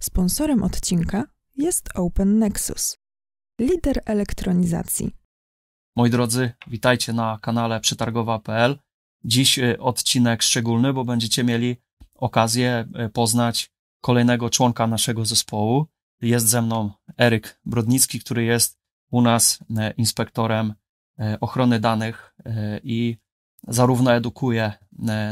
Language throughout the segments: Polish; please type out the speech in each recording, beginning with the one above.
Sponsorem odcinka jest Open Nexus, lider elektronizacji. Moi drodzy, witajcie na kanale Przetargowa.pl. Dziś odcinek szczególny, bo będziecie mieli okazję poznać kolejnego członka naszego zespołu. Jest ze mną Eryk Brodnicki, który jest u nas inspektorem ochrony danych i zarówno edukuje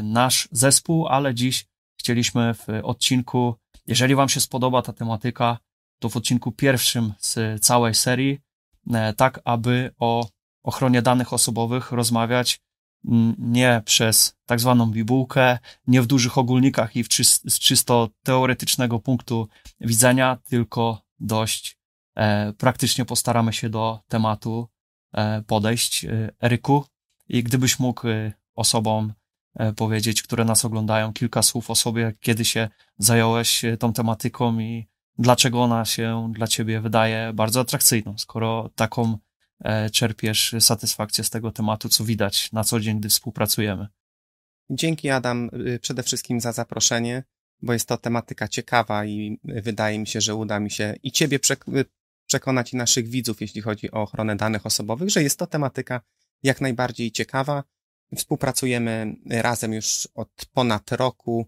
nasz zespół, ale dziś chcieliśmy w odcinku, jeżeli Wam się spodoba ta tematyka, to w odcinku pierwszym z całej serii, tak aby o ochronie danych osobowych rozmawiać nie przez tak zwaną bibułkę, nie w dużych ogólnikach i z czysto teoretycznego punktu widzenia, tylko dość praktycznie postaramy się do tematu podejść. Eryku, i gdybyś mógł osobom powiedzieć, które nas oglądają, kilka słów o sobie, kiedy się zająłeś tą tematyką i dlaczego ona się dla Ciebie wydaje bardzo atrakcyjną, skoro taką czerpiesz satysfakcję z tego tematu, co widać na co dzień, gdy współpracujemy. Dzięki, Adam, przede wszystkim za zaproszenie, bo jest to tematyka ciekawa i wydaje mi się, że uda mi się i Ciebie przekonać i naszych widzów, jeśli chodzi o ochronę danych osobowych, że jest to tematyka jak najbardziej ciekawa. Współpracujemy razem już od ponad roku,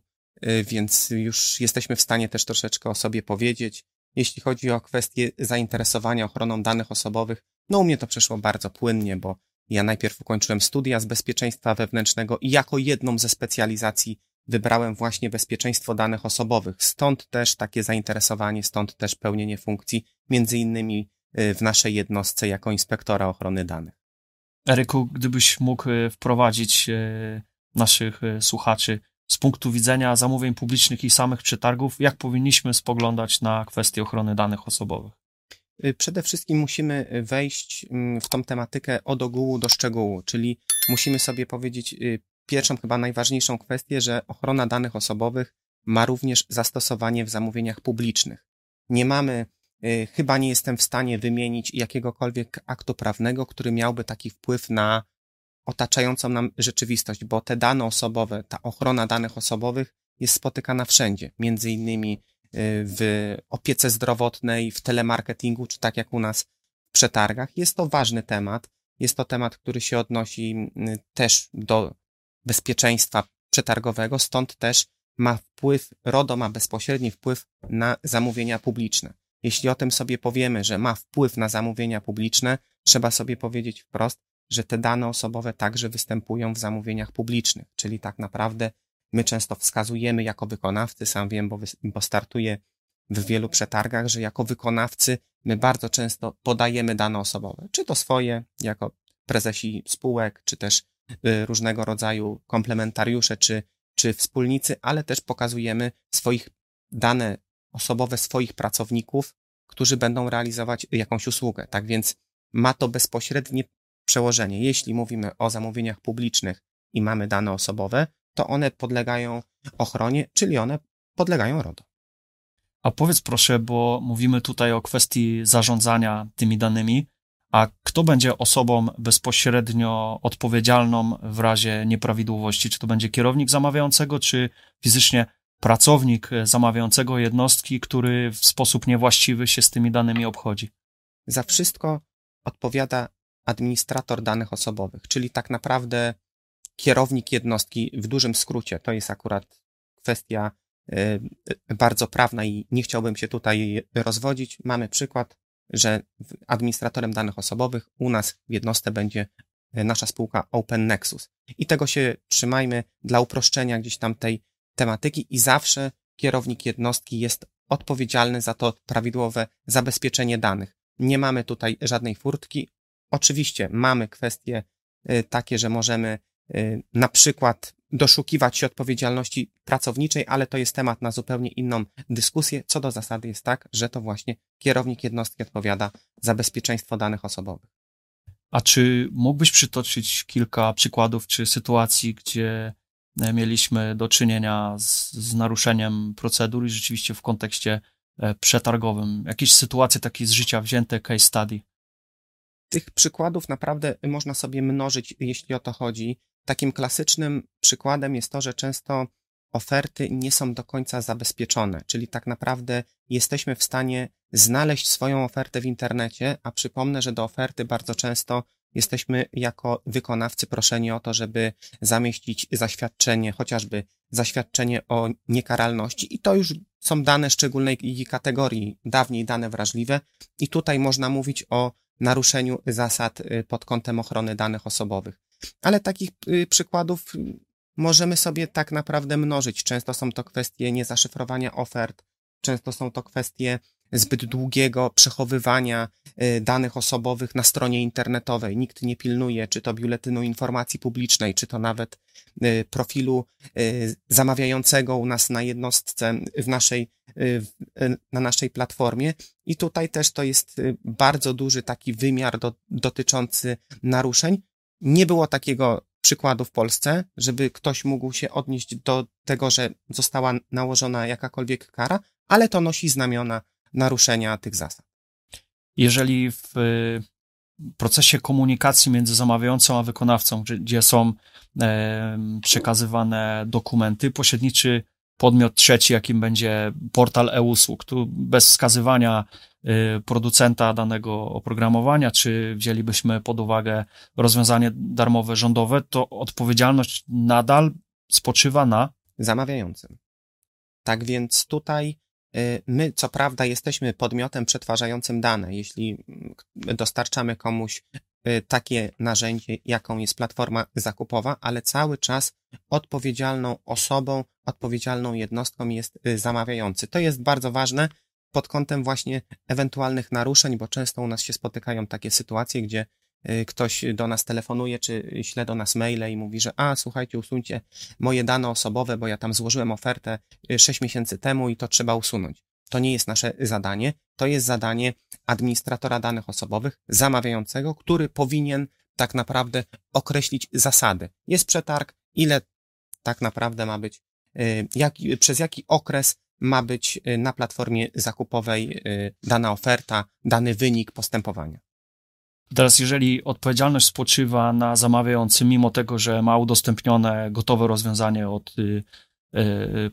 więc już jesteśmy w stanie też troszeczkę o sobie powiedzieć. Jeśli chodzi o kwestię zainteresowania ochroną danych osobowych, no u mnie to przeszło bardzo płynnie, bo ja najpierw ukończyłem studia z bezpieczeństwa wewnętrznego i jako jedną ze specjalizacji wybrałem właśnie bezpieczeństwo danych osobowych. Stąd też takie zainteresowanie, stąd też pełnienie funkcji, między innymi w naszej jednostce jako inspektora ochrony danych. Eryku, gdybyś mógł wprowadzić naszych słuchaczy z punktu widzenia zamówień publicznych i samych przetargów, jak powinniśmy spoglądać na kwestie ochrony danych osobowych? Przede wszystkim musimy wejść w tą tematykę od ogółu do szczegółu, czyli musimy sobie powiedzieć pierwszą, chyba najważniejszą kwestię, że ochrona danych osobowych ma również zastosowanie w zamówieniach publicznych. Nie mamy, chyba nie jestem w stanie wymienić jakiegokolwiek aktu prawnego, który miałby taki wpływ na otaczającą nam rzeczywistość, bo te dane osobowe, ta ochrona danych osobowych jest spotykana wszędzie, między innymi w opiece zdrowotnej, w telemarketingu, czy tak jak u nas w przetargach. Jest to ważny temat, jest to temat, który się odnosi też do bezpieczeństwa przetargowego, stąd też ma wpływ, RODO ma bezpośredni wpływ na zamówienia publiczne. Jeśli o tym sobie powiemy, że ma wpływ na zamówienia publiczne, trzeba sobie powiedzieć wprost, że te dane osobowe także występują w zamówieniach publicznych, czyli tak naprawdę my często wskazujemy jako wykonawcy, sam wiem, bo startuję w wielu przetargach, że jako wykonawcy my bardzo często podajemy dane osobowe, czy to swoje, jako prezesi spółek, czy też różnego rodzaju komplementariusze, czy wspólnicy, ale też pokazujemy dane osobowe swoich pracowników, którzy będą realizować jakąś usługę. Tak więc ma to bezpośrednie przełożenie. Jeśli mówimy o zamówieniach publicznych i mamy dane osobowe, to one podlegają ochronie, czyli one podlegają RODO. A powiedz proszę, bo mówimy tutaj o kwestii zarządzania tymi danymi, a kto będzie osobą bezpośrednio odpowiedzialną w razie nieprawidłowości? Czy to będzie kierownik zamawiającego, czy fizycznie pracownik zamawiającego jednostki, który w sposób niewłaściwy się z tymi danymi obchodzi? Za wszystko odpowiada administrator danych osobowych, czyli tak naprawdę kierownik jednostki w dużym skrócie. To jest akurat kwestia bardzo prawna i nie chciałbym się tutaj rozwodzić. Mamy przykład, że administratorem danych osobowych u nas w jednostce będzie nasza spółka Open Nexus. I tego się trzymajmy dla uproszczenia gdzieś tam tej tematyki i zawsze kierownik jednostki jest odpowiedzialny za to prawidłowe zabezpieczenie danych. Nie mamy tutaj żadnej furtki. Oczywiście mamy kwestie takie, że możemy na przykład doszukiwać się odpowiedzialności pracowniczej, ale to jest temat na zupełnie inną dyskusję. Co do zasady jest tak, że to właśnie kierownik jednostki odpowiada za bezpieczeństwo danych osobowych. A czy mógłbyś przytoczyć kilka przykładów czy sytuacji, gdzie mieliśmy do czynienia z naruszeniem procedur i rzeczywiście w kontekście przetargowym? Jakieś sytuacje takie z życia wzięte, case study? Tych przykładów naprawdę można sobie mnożyć, jeśli o to chodzi. Takim klasycznym przykładem jest to, że często oferty nie są do końca zabezpieczone, czyli tak naprawdę jesteśmy w stanie znaleźć swoją ofertę w internecie, a przypomnę, że do oferty bardzo często jesteśmy jako wykonawcy proszeni o to, żeby zamieścić zaświadczenie, chociażby zaświadczenie o niekaralności i to już są dane szczególnej kategorii, dawniej dane wrażliwe i tutaj można mówić o naruszeniu zasad pod kątem ochrony danych osobowych. Ale takich przykładów możemy sobie tak naprawdę mnożyć. Często są to kwestie niezaszyfrowania ofert, często są to kwestie zbyt długiego przechowywania danych osobowych na stronie internetowej. Nikt nie pilnuje, czy to biuletynu informacji publicznej, czy to nawet profilu zamawiającego u nas na jednostce na naszej platformie. I tutaj też to jest bardzo duży taki wymiar dotyczący naruszeń. Nie było takiego przykładu w Polsce, żeby ktoś mógł się odnieść do tego, że została nałożona jakakolwiek kara, ale to nosi znamiona naruszenia tych zasad. Jeżeli w procesie komunikacji między zamawiającą a wykonawcą, gdzie są przekazywane dokumenty, pośredniczy podmiot trzeci, jakim będzie portal e-usług, tu bez wskazywania producenta danego oprogramowania, czy wzięlibyśmy pod uwagę rozwiązanie darmowe rządowe, to odpowiedzialność nadal spoczywa na zamawiającym. Tak więc tutaj my, co prawda, jesteśmy podmiotem przetwarzającym dane. Jeśli dostarczamy komuś takie narzędzie, jaką jest platforma zakupowa, ale cały czas odpowiedzialną osobą, odpowiedzialną jednostką jest zamawiający. To jest bardzo ważne pod kątem właśnie ewentualnych naruszeń, bo często u nas się spotykają takie sytuacje, gdzie ktoś do nas telefonuje, czy śle do nas maile i mówi, że słuchajcie, usuńcie moje dane osobowe, bo ja tam złożyłem ofertę 6 miesięcy temu i to trzeba usunąć. To nie jest nasze zadanie, to jest zadanie administratora danych osobowych, zamawiającego, który powinien tak naprawdę określić zasady. Jest przetarg, ile tak naprawdę ma być, przez jaki okres ma być na platformie zakupowej dana oferta, dany wynik postępowania. Teraz, jeżeli odpowiedzialność spoczywa na zamawiającym, mimo tego, że ma udostępnione gotowe rozwiązanie od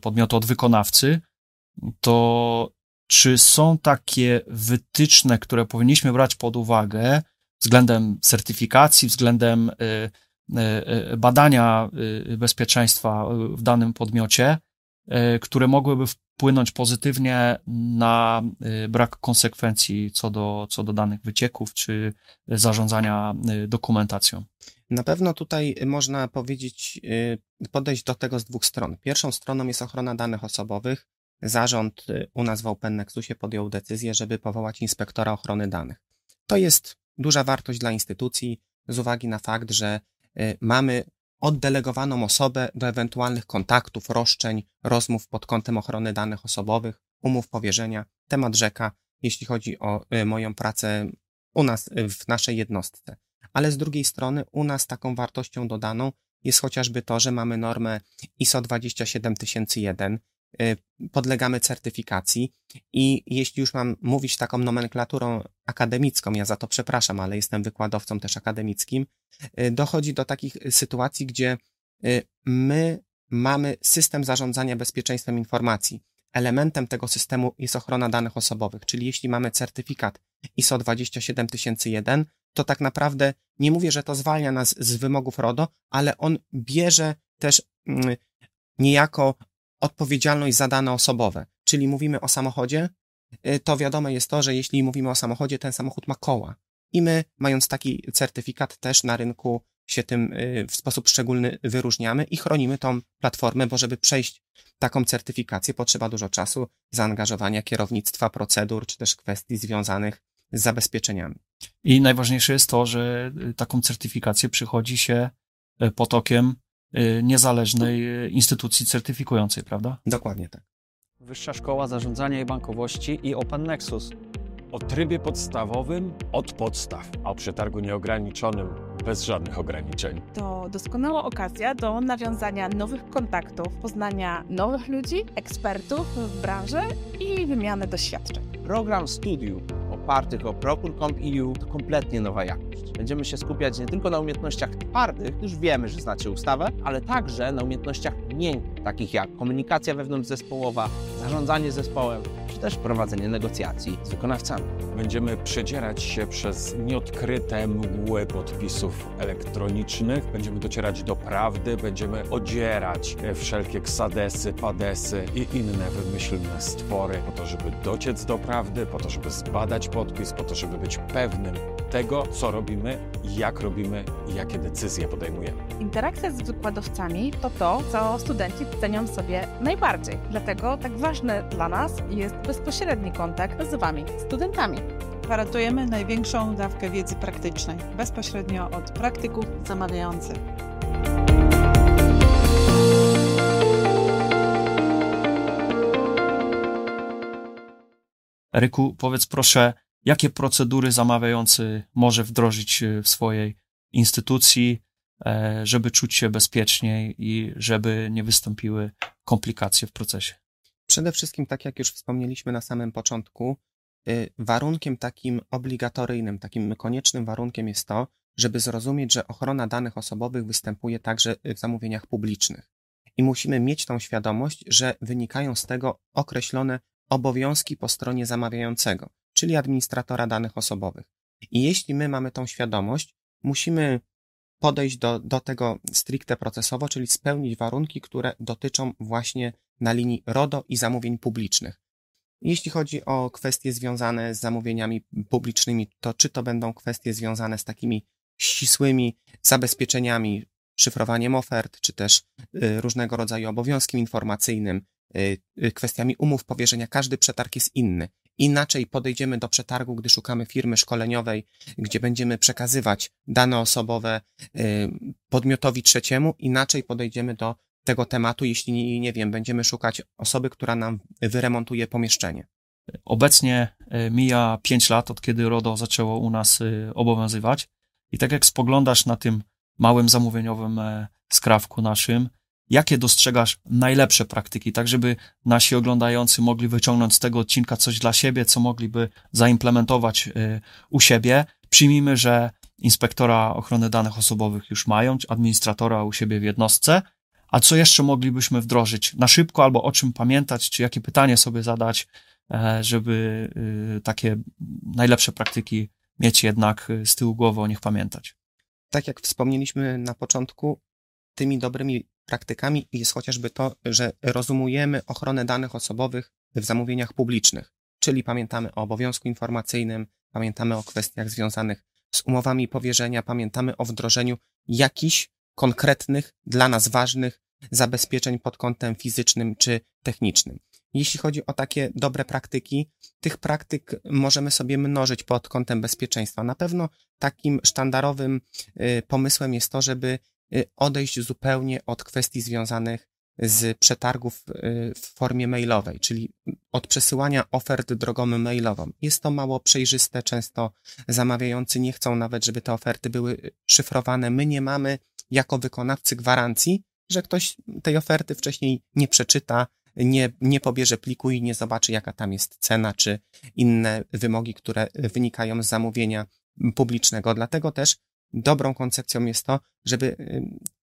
podmiotu, od wykonawcy, to czy są takie wytyczne, które powinniśmy brać pod uwagę względem certyfikacji, względem badania bezpieczeństwa w danym podmiocie, które mogłyby wpłynąć pozytywnie na brak konsekwencji co do danych wycieków czy zarządzania dokumentacją? Na pewno tutaj można podejść do tego z dwóch stron. Pierwszą stroną jest ochrona danych osobowych. Zarząd u nas w Open Nexusie podjął decyzję, żeby powołać inspektora ochrony danych. To jest duża wartość dla instytucji z uwagi na fakt, że mamy oddelegowaną osobę do ewentualnych kontaktów, roszczeń, rozmów pod kątem ochrony danych osobowych, umów powierzenia, temat rzeka, jeśli chodzi o moją pracę u nas w naszej jednostce. Ale z drugiej strony u nas taką wartością dodaną jest chociażby to, że mamy normę ISO 27001, podlegamy certyfikacji i jeśli już mam mówić taką nomenklaturą akademicką, ja za to przepraszam, ale jestem wykładowcą też akademickim, dochodzi do takich sytuacji, gdzie my mamy system zarządzania bezpieczeństwem informacji. Elementem tego systemu jest ochrona danych osobowych, czyli jeśli mamy certyfikat ISO 27001, to tak naprawdę nie mówię, że to zwalnia nas z wymogów RODO, ale on bierze też niejako odpowiedzialność za dane osobowe, czyli mówimy o samochodzie, to wiadome jest to, że jeśli mówimy o samochodzie, ten samochód ma koła i my, mając taki certyfikat, też na rynku się tym w sposób szczególny wyróżniamy i chronimy tą platformę, bo żeby przejść taką certyfikację potrzeba dużo czasu, zaangażowania kierownictwa, procedur czy też kwestii związanych z zabezpieczeniami. I najważniejsze jest to, że taką certyfikację przychodzi się potokiem niezależnej instytucji certyfikującej, prawda? Dokładnie tak. Wyższa Szkoła Zarządzania i Bankowości i Open Nexus. O trybie podstawowym od podstaw, a o przetargu nieograniczonym bez żadnych ograniczeń. To doskonała okazja do nawiązania nowych kontaktów, poznania nowych ludzi, ekspertów w branży i wymiany doświadczeń. Program studiów opartych o Procure.Comp EU to kompletnie nowa jakość. Będziemy się skupiać nie tylko na umiejętnościach twardych, już wiemy, że znacie ustawę, ale także na umiejętnościach miękkich, takich jak komunikacja wewnątrzzespołowa, zarządzanie zespołem, czy też prowadzenie negocjacji z wykonawcami. Będziemy przedzierać się przez nieodkryte mgły podpisów elektronicznych, będziemy docierać do prawdy, będziemy odzierać wszelkie ksadesy, padesy i inne wymyślne stwory po to, żeby dociec do prawdy, po to, żeby zbadać podpis, po to, żeby być pewnym tego, co robimy i jakie decyzje podejmujemy. Interakcja z wykładowcami to to, co studenci cenią sobie najbardziej. Dlatego tak ważny dla nas jest bezpośredni kontakt z Wami, studentami. Gwarantujemy największą dawkę wiedzy praktycznej, bezpośrednio od praktyków zamawiających. Eryku, powiedz proszę, jakie procedury zamawiający może wdrożyć w swojej instytucji, żeby czuć się bezpieczniej i żeby nie wystąpiły komplikacje w procesie? Przede wszystkim, tak jak już wspomnieliśmy na samym początku, warunkiem takim obligatoryjnym, takim koniecznym warunkiem jest to, żeby zrozumieć, że ochrona danych osobowych występuje także w zamówieniach publicznych. I musimy mieć tą świadomość, że wynikają z tego określone obowiązki po stronie zamawiającego, czyli administratora danych osobowych. I jeśli my mamy tą świadomość, musimy podejść do tego stricte procesowo, czyli spełnić warunki, które dotyczą właśnie na linii RODO i zamówień publicznych. Jeśli chodzi o kwestie związane z zamówieniami publicznymi, to czy to będą kwestie związane z takimi ścisłymi zabezpieczeniami, szyfrowaniem ofert, czy też różnego rodzaju obowiązkiem informacyjnym, kwestiami umów powierzenia, każdy przetarg jest inny. Inaczej podejdziemy do przetargu, gdy szukamy firmy szkoleniowej, gdzie będziemy przekazywać dane osobowe podmiotowi trzeciemu. Inaczej podejdziemy do tego tematu, jeśli nie wiem, będziemy szukać osoby, która nam wyremontuje pomieszczenie. Obecnie mija 5 lat, od kiedy RODO zaczęło u nas obowiązywać. I tak jak spoglądasz na tym małym zamówieniowym skrawku naszym, jakie dostrzegasz najlepsze praktyki, tak żeby nasi oglądający mogli wyciągnąć z tego odcinka coś dla siebie, co mogliby zaimplementować u siebie. Przyjmijmy, że inspektora ochrony danych osobowych już mają, administratora u siebie w jednostce, a co jeszcze moglibyśmy wdrożyć na szybko albo o czym pamiętać, czy jakie pytanie sobie zadać, żeby takie najlepsze praktyki mieć jednak z tyłu głowy, o nich pamiętać. Tak jak wspomnieliśmy na początku, tymi dobrymi praktykami jest chociażby to, że rozumiemy ochronę danych osobowych w zamówieniach publicznych, czyli pamiętamy o obowiązku informacyjnym, pamiętamy o kwestiach związanych z umowami powierzenia, pamiętamy o wdrożeniu jakichś konkretnych, dla nas ważnych zabezpieczeń pod kątem fizycznym czy technicznym. Jeśli chodzi o takie dobre praktyki, tych praktyk możemy sobie mnożyć pod kątem bezpieczeństwa. Na pewno takim sztandarowym pomysłem jest to, żeby odejść zupełnie od kwestii związanych z przetargów w formie mailowej, czyli od przesyłania ofert drogą mailową. Jest to mało przejrzyste, często zamawiający nie chcą nawet, żeby te oferty były szyfrowane. My nie mamy jako wykonawcy gwarancji, że ktoś tej oferty wcześniej nie przeczyta, nie pobierze pliku i nie zobaczy, jaka tam jest cena, czy inne wymogi, które wynikają z zamówienia publicznego. Dlatego też dobrą koncepcją jest to, żeby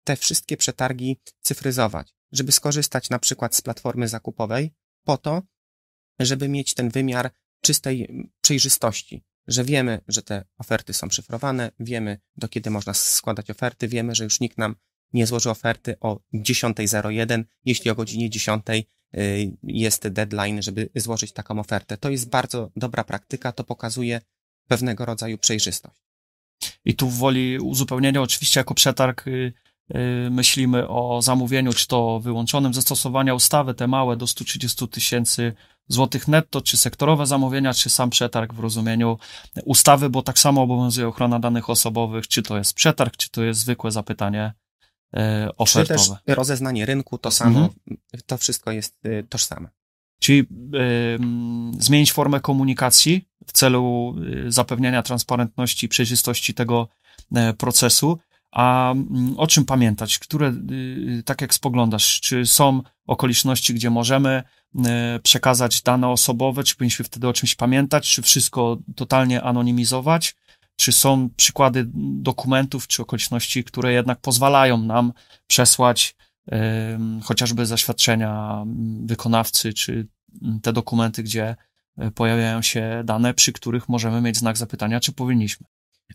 te wszystkie przetargi cyfryzować, żeby skorzystać na przykład z platformy zakupowej po to, żeby mieć ten wymiar czystej przejrzystości, że wiemy, że te oferty są szyfrowane, wiemy, do kiedy można składać oferty, wiemy, że już nikt nam nie złoży oferty o 10:01, jeśli o godzinie 10 jest deadline, żeby złożyć taką ofertę. To jest bardzo dobra praktyka, to pokazuje pewnego rodzaju przejrzystość. I tu woli uzupełnienia, oczywiście jako przetarg myślimy o zamówieniu, czy to wyłączonym ze stosowania ustawy, te małe do 130 000 złotych netto, czy sektorowe zamówienia, czy sam przetarg w rozumieniu ustawy, bo tak samo obowiązuje ochrona danych osobowych, czy to jest przetarg, czy to jest zwykłe zapytanie ofertowe. Czy też rozeznanie rynku, to samo, to wszystko jest tożsame. Czyli zmienić formę komunikacji w celu zapewnienia transparentności i przejrzystości tego procesu, A o czym pamiętać? Które, tak jak spoglądasz, czy są okoliczności, gdzie możemy przekazać dane osobowe, czy powinniśmy wtedy o czymś pamiętać, czy wszystko totalnie anonimizować, czy są przykłady dokumentów, czy okoliczności, które jednak pozwalają nam przesłać chociażby zaświadczenia wykonawcy, czy te dokumenty, gdzie pojawiają się dane, przy których możemy mieć znak zapytania, czy powinniśmy.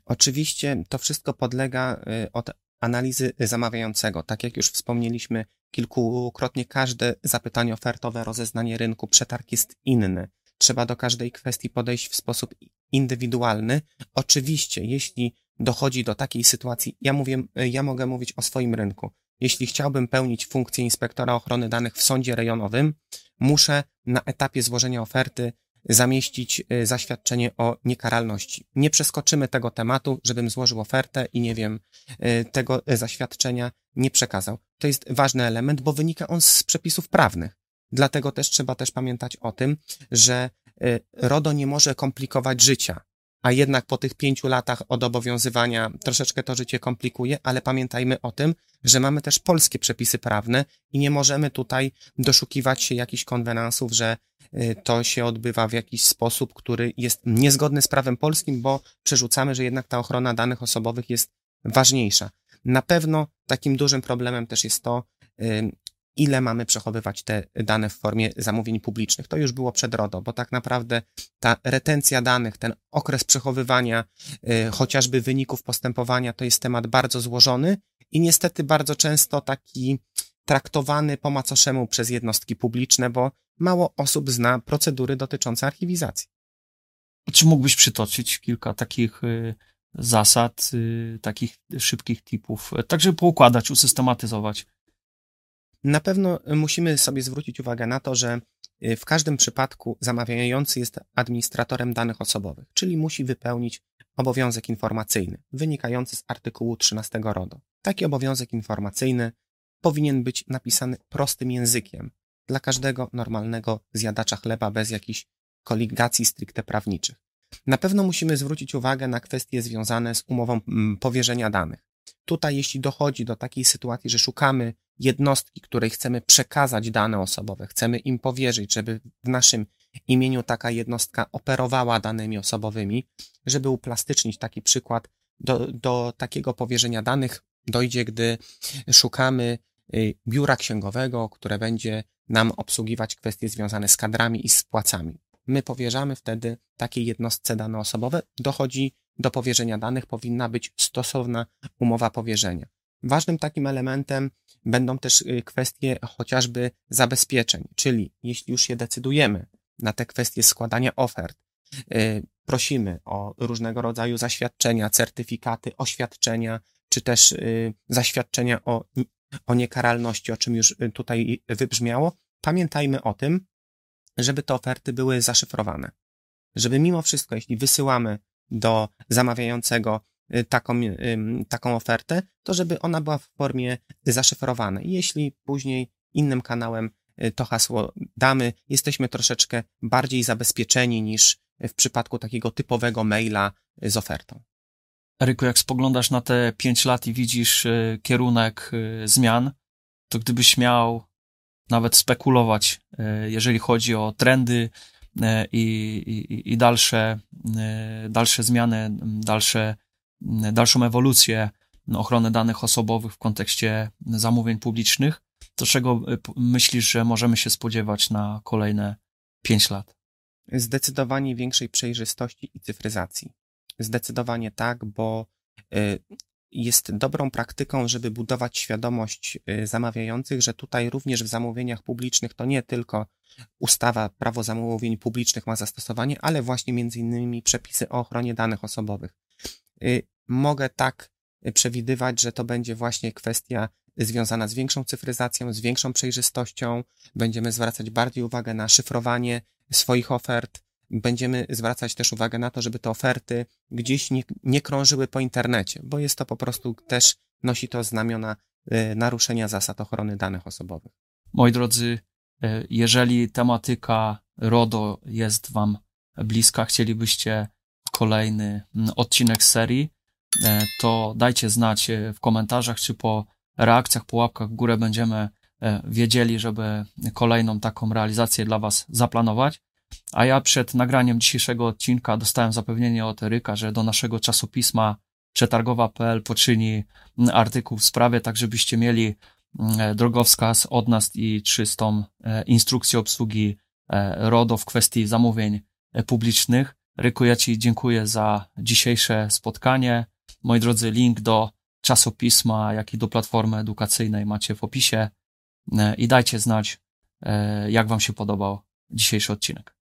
Oczywiście to wszystko podlega od analizy zamawiającego. Tak jak już wspomnieliśmy kilkukrotnie, każde zapytanie ofertowe, rozeznanie rynku, przetarg jest inny. Trzeba do każdej kwestii podejść w sposób indywidualny. Oczywiście, jeśli dochodzi do takiej sytuacji, ja mogę mówić o swoim rynku. Jeśli chciałbym pełnić funkcję inspektora ochrony danych w sądzie rejonowym, muszę na etapie złożenia oferty zamieścić zaświadczenie o niekaralności. Nie przeskoczymy tego tematu, żebym złożył ofertę i nie wiem, tego zaświadczenia nie przekazał. To jest ważny element, bo wynika on z przepisów prawnych. Dlatego też trzeba też pamiętać o tym, że RODO nie może komplikować życia, a jednak po tych 5 latach od obowiązywania troszeczkę to życie komplikuje, ale pamiętajmy o tym, że mamy też polskie przepisy prawne i nie możemy tutaj doszukiwać się jakichś konwenansów, że to się odbywa w jakiś sposób, który jest niezgodny z prawem polskim, bo przerzucamy, że jednak ta ochrona danych osobowych jest ważniejsza. Na pewno takim dużym problemem też jest to, ile mamy przechowywać te dane w formie zamówień publicznych. To już było przed RODO, bo tak naprawdę ta retencja danych, ten okres przechowywania, chociażby wyników postępowania, to jest temat bardzo złożony i niestety bardzo często taki traktowany po macoszemu przez jednostki publiczne, bo mało osób zna procedury dotyczące archiwizacji. Czy mógłbyś przytoczyć kilka takich zasad, takich szybkich tipów, tak żeby poukładać, usystematyzować? Na pewno musimy sobie zwrócić uwagę na to, że w każdym przypadku zamawiający jest administratorem danych osobowych, czyli musi wypełnić obowiązek informacyjny wynikający z artykułu 13 RODO. Taki obowiązek informacyjny powinien być napisany prostym językiem dla każdego normalnego zjadacza chleba bez jakichś koligacji stricte prawniczych. Na pewno musimy zwrócić uwagę na kwestie związane z umową powierzenia danych. Tutaj jeśli dochodzi do takiej sytuacji, że szukamy jednostki, której chcemy przekazać dane osobowe, chcemy im powierzyć, żeby w naszym imieniu taka jednostka operowała danymi osobowymi, żeby uplastycznić taki przykład, do takiego powierzenia danych dojdzie, gdy szukamy biura księgowego, które będzie nam obsługiwać kwestie związane z kadrami i spłacami. My powierzamy wtedy takiej jednostce dane osobowe, dochodzi do powierzenia danych, powinna być stosowna umowa powierzenia. Ważnym takim elementem będą też kwestie chociażby zabezpieczeń, czyli jeśli już się decydujemy na te kwestie składania ofert, prosimy o różnego rodzaju zaświadczenia, certyfikaty, oświadczenia, czy też zaświadczenia o niekaralności, o czym już tutaj wybrzmiało. Pamiętajmy o tym, żeby te oferty były zaszyfrowane. Żeby mimo wszystko, jeśli wysyłamy do zamawiającego taką ofertę, to żeby ona była w formie zaszyfrowanej. Jeśli później innym kanałem to hasło damy, jesteśmy troszeczkę bardziej zabezpieczeni niż w przypadku takiego typowego maila z ofertą. Eryku, jak spoglądasz na te 5 lat i widzisz kierunek zmian, to gdybyś miał nawet spekulować, jeżeli chodzi o trendy i dalsze zmiany, dalszą ewolucję ochrony danych osobowych w kontekście zamówień publicznych, to czego myślisz, że możemy się spodziewać na kolejne 5 lat? Zdecydowanie większej przejrzystości i cyfryzacji. Zdecydowanie tak, bo jest dobrą praktyką, żeby budować świadomość zamawiających, że tutaj również w zamówieniach publicznych to nie tylko ustawa Prawo zamówień publicznych ma zastosowanie, ale właśnie między innymi przepisy o ochronie danych osobowych. Mogę tak przewidywać, że to będzie właśnie kwestia związana z większą cyfryzacją, z większą przejrzystością. Będziemy zwracać bardziej uwagę na szyfrowanie swoich ofert. Będziemy zwracać też uwagę na to, żeby te oferty gdzieś nie krążyły po internecie, bo jest to po prostu też, nosi to znamiona naruszenia zasad ochrony danych osobowych. Moi drodzy, jeżeli tematyka RODO jest Wam bliska, chcielibyście kolejny odcinek serii, to dajcie znać w komentarzach, czy po reakcjach, po łapkach w górę będziemy wiedzieli, żeby kolejną taką realizację dla Was zaplanować. A ja przed nagraniem dzisiejszego odcinka dostałem zapewnienie od Eryka, że do naszego czasopisma Przetargowa.pl poczyni artykuł w sprawie, tak żebyście mieli drogowskaz od nas i czystą instrukcję obsługi RODO w kwestii zamówień publicznych. Eryku, ja Ci dziękuję za dzisiejsze spotkanie. Moi drodzy, link do czasopisma, jak i do platformy edukacyjnej macie w opisie i dajcie znać, jak Wam się podobał dzisiejszy odcinek.